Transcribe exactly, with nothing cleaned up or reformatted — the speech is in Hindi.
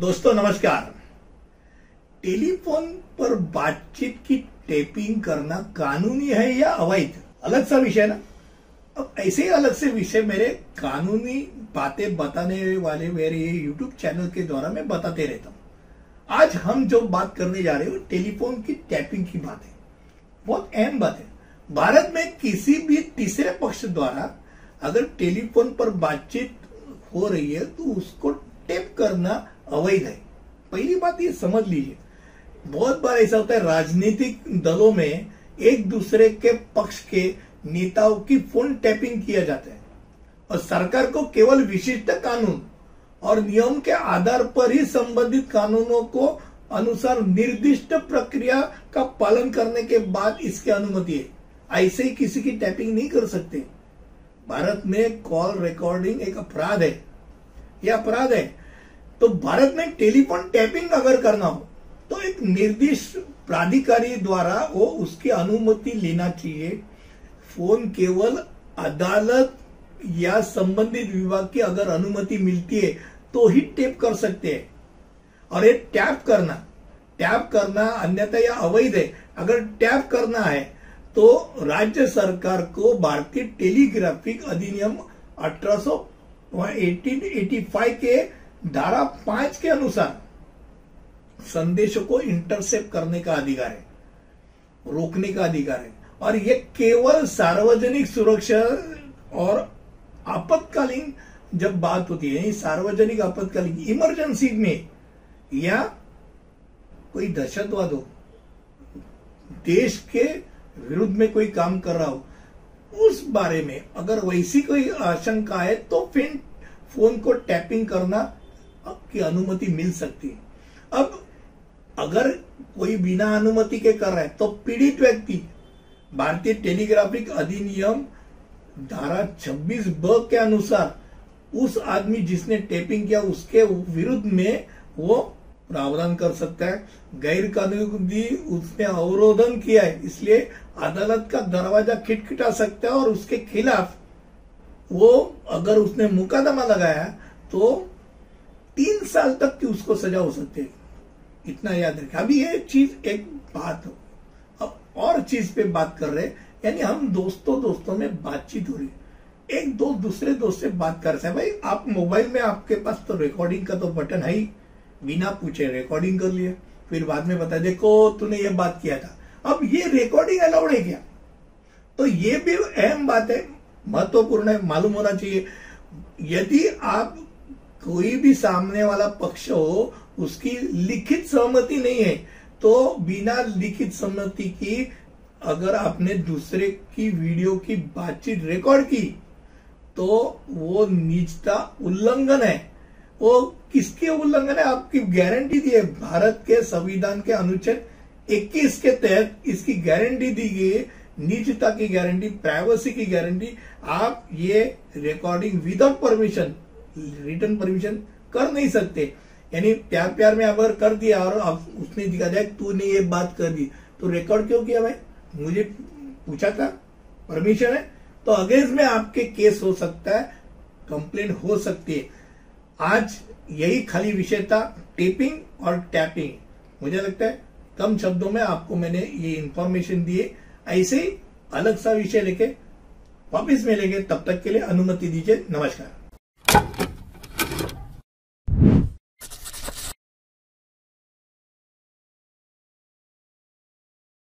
दोस्तों नमस्कार। टेलीफोन पर बातचीत की टेपिंग करना कानूनी है या अवैध, अलग सा विषय ना। अब ऐसे ही अलग से विषय मेरे कानूनी बातें बताने वाले मेरे यूट्यूब चैनल के द्वारा मैं बताते रहता हूँ। आज हम जो बात करने जा रहे हो टेलीफोन की टैपिंग की बात है, बहुत अहम बात है। भारत में किसी भी तीसरे पक्ष द्वारा अगर टेलीफोन पर बातचीत हो रही है तो उसको टैप करना अवैध है। पहली बात ये समझ लीजिए। बहुत बार ऐसा होता है राजनीतिक दलों में एक दूसरे के पक्ष के नेताओं की फोन टैपिंग किया जाता है और सरकार को केवल विशिष्ट कानून और नियम के आधार पर ही संबंधित कानूनों को अनुसार निर्दिष्ट प्रक्रिया का पालन करने के बाद इसकी अनुमति है। ऐसे ही किसी की टैपिंग नहीं कर सकते। भारत में कॉल रिकॉर्डिंग एक अपराध है, यह अपराध है। तो भारत में टेलीफोन टैपिंग अगर करना हो तो एक निर्दिष्ट प्राधिकारी द्वारा वो उसकी अनुमति लेना चाहिए। फोन केवल अदालत या संबंधित विभाग की अगर अनुमति मिलती है तो ही टैप कर सकते हैं। और ये टैप करना टैप करना अन्यथा यह अवैध है। अगर टैप करना है तो राज्य सरकार को भारतीय टेलीग्राफिक अधिनियम अठारह सौ अठारह सौ पचासी के धारा पांच के अनुसार संदेशों को इंटरसेप्ट करने का अधिकार है, रोकने का अधिकार है। और यह केवल सार्वजनिक सुरक्षा और आपातकालीन जब बात होती है, सार्वजनिक आपातकालीन इमरजेंसी में या कोई दहशतवाद हो, देश के विरुद्ध में कोई काम कर रहा हो, उस बारे में अगर वैसी कोई आशंका है तो फिर फोन को टैपिंग करना की अनुमति मिल सकती है। अब अगर कोई बिना अनुमति के कर रहा है तो पीड़ित व्यक्ति भारतीय टेलीग्राफिक अधिनियम धारा छब्बीस ब के अनुसार उस आदमी जिसने टैपिंग किया उसके विरुद्ध में वो प्रावधान कर सकता है। गैर कानूनी उसने अवरोधन किया है इसलिए अदालत का दरवाजा खटखटा सकता है और उसके खिलाफ वो अगर उसने मुकदमा लगाया तो तीन साल तक की उसको सजा हो सकती है, इतना याद रखें। अभी ये चीज एक बात हो, अब और चीज पे बात कर रहे हैं। यानी हम दोस्तों दोस्तों में बातचीत हो रही है, एक दोस्त दूसरे दोस्त से बात कर रहे हैं। भाई आप मोबाइल में आपके पास तो रिकॉर्डिंग का तो बटन है ही, बिना पूछे रिकॉर्डिंग कर लिए फिर बाद में बता देखो तूने ये बात किया था। अब ये रिकॉर्डिंग अलाउड है क्या? तो ये भी अहम बात है, महत्वपूर्ण है, मालूम होना चाहिए। यदि आप कोई भी सामने वाला पक्ष हो उसकी लिखित सहमति नहीं है तो बिना लिखित सहमति की अगर आपने दूसरे की वीडियो की बातचीत रिकॉर्ड की तो वो निजता उल्लंघन है। वो किसके उल्लंघन है? आपकी गारंटी दी है भारत के संविधान के अनुच्छेद इक्कीस के तहत इसकी गारंटी दी गई है, निजता की गारंटी, प्राइवेसी की गारंटी। आप ये recording without permission, written permission कर नहीं सकते। यानी प्यार प्यार में अगर कर दिया और उसने दिखा जाए तूने ये बात कर दी तो रिकॉर्ड क्यों किया भाई, मुझे पूछा था, परमिशन है। तो अगेंस्ट में आपके केस हो सकता है, कंप्लेंट हो सकती है। आज यही खाली विषय था, टेपिंग और टैपिंग। मुझे लगता है कम शब्दों में आपको मैंने ये इंफॉर्मेशन दी है। ऐसे ही अलग सा विषय लेके वापिस मिलेंगे, तब तक के लिए अनुमति दीजिए। नमस्कार।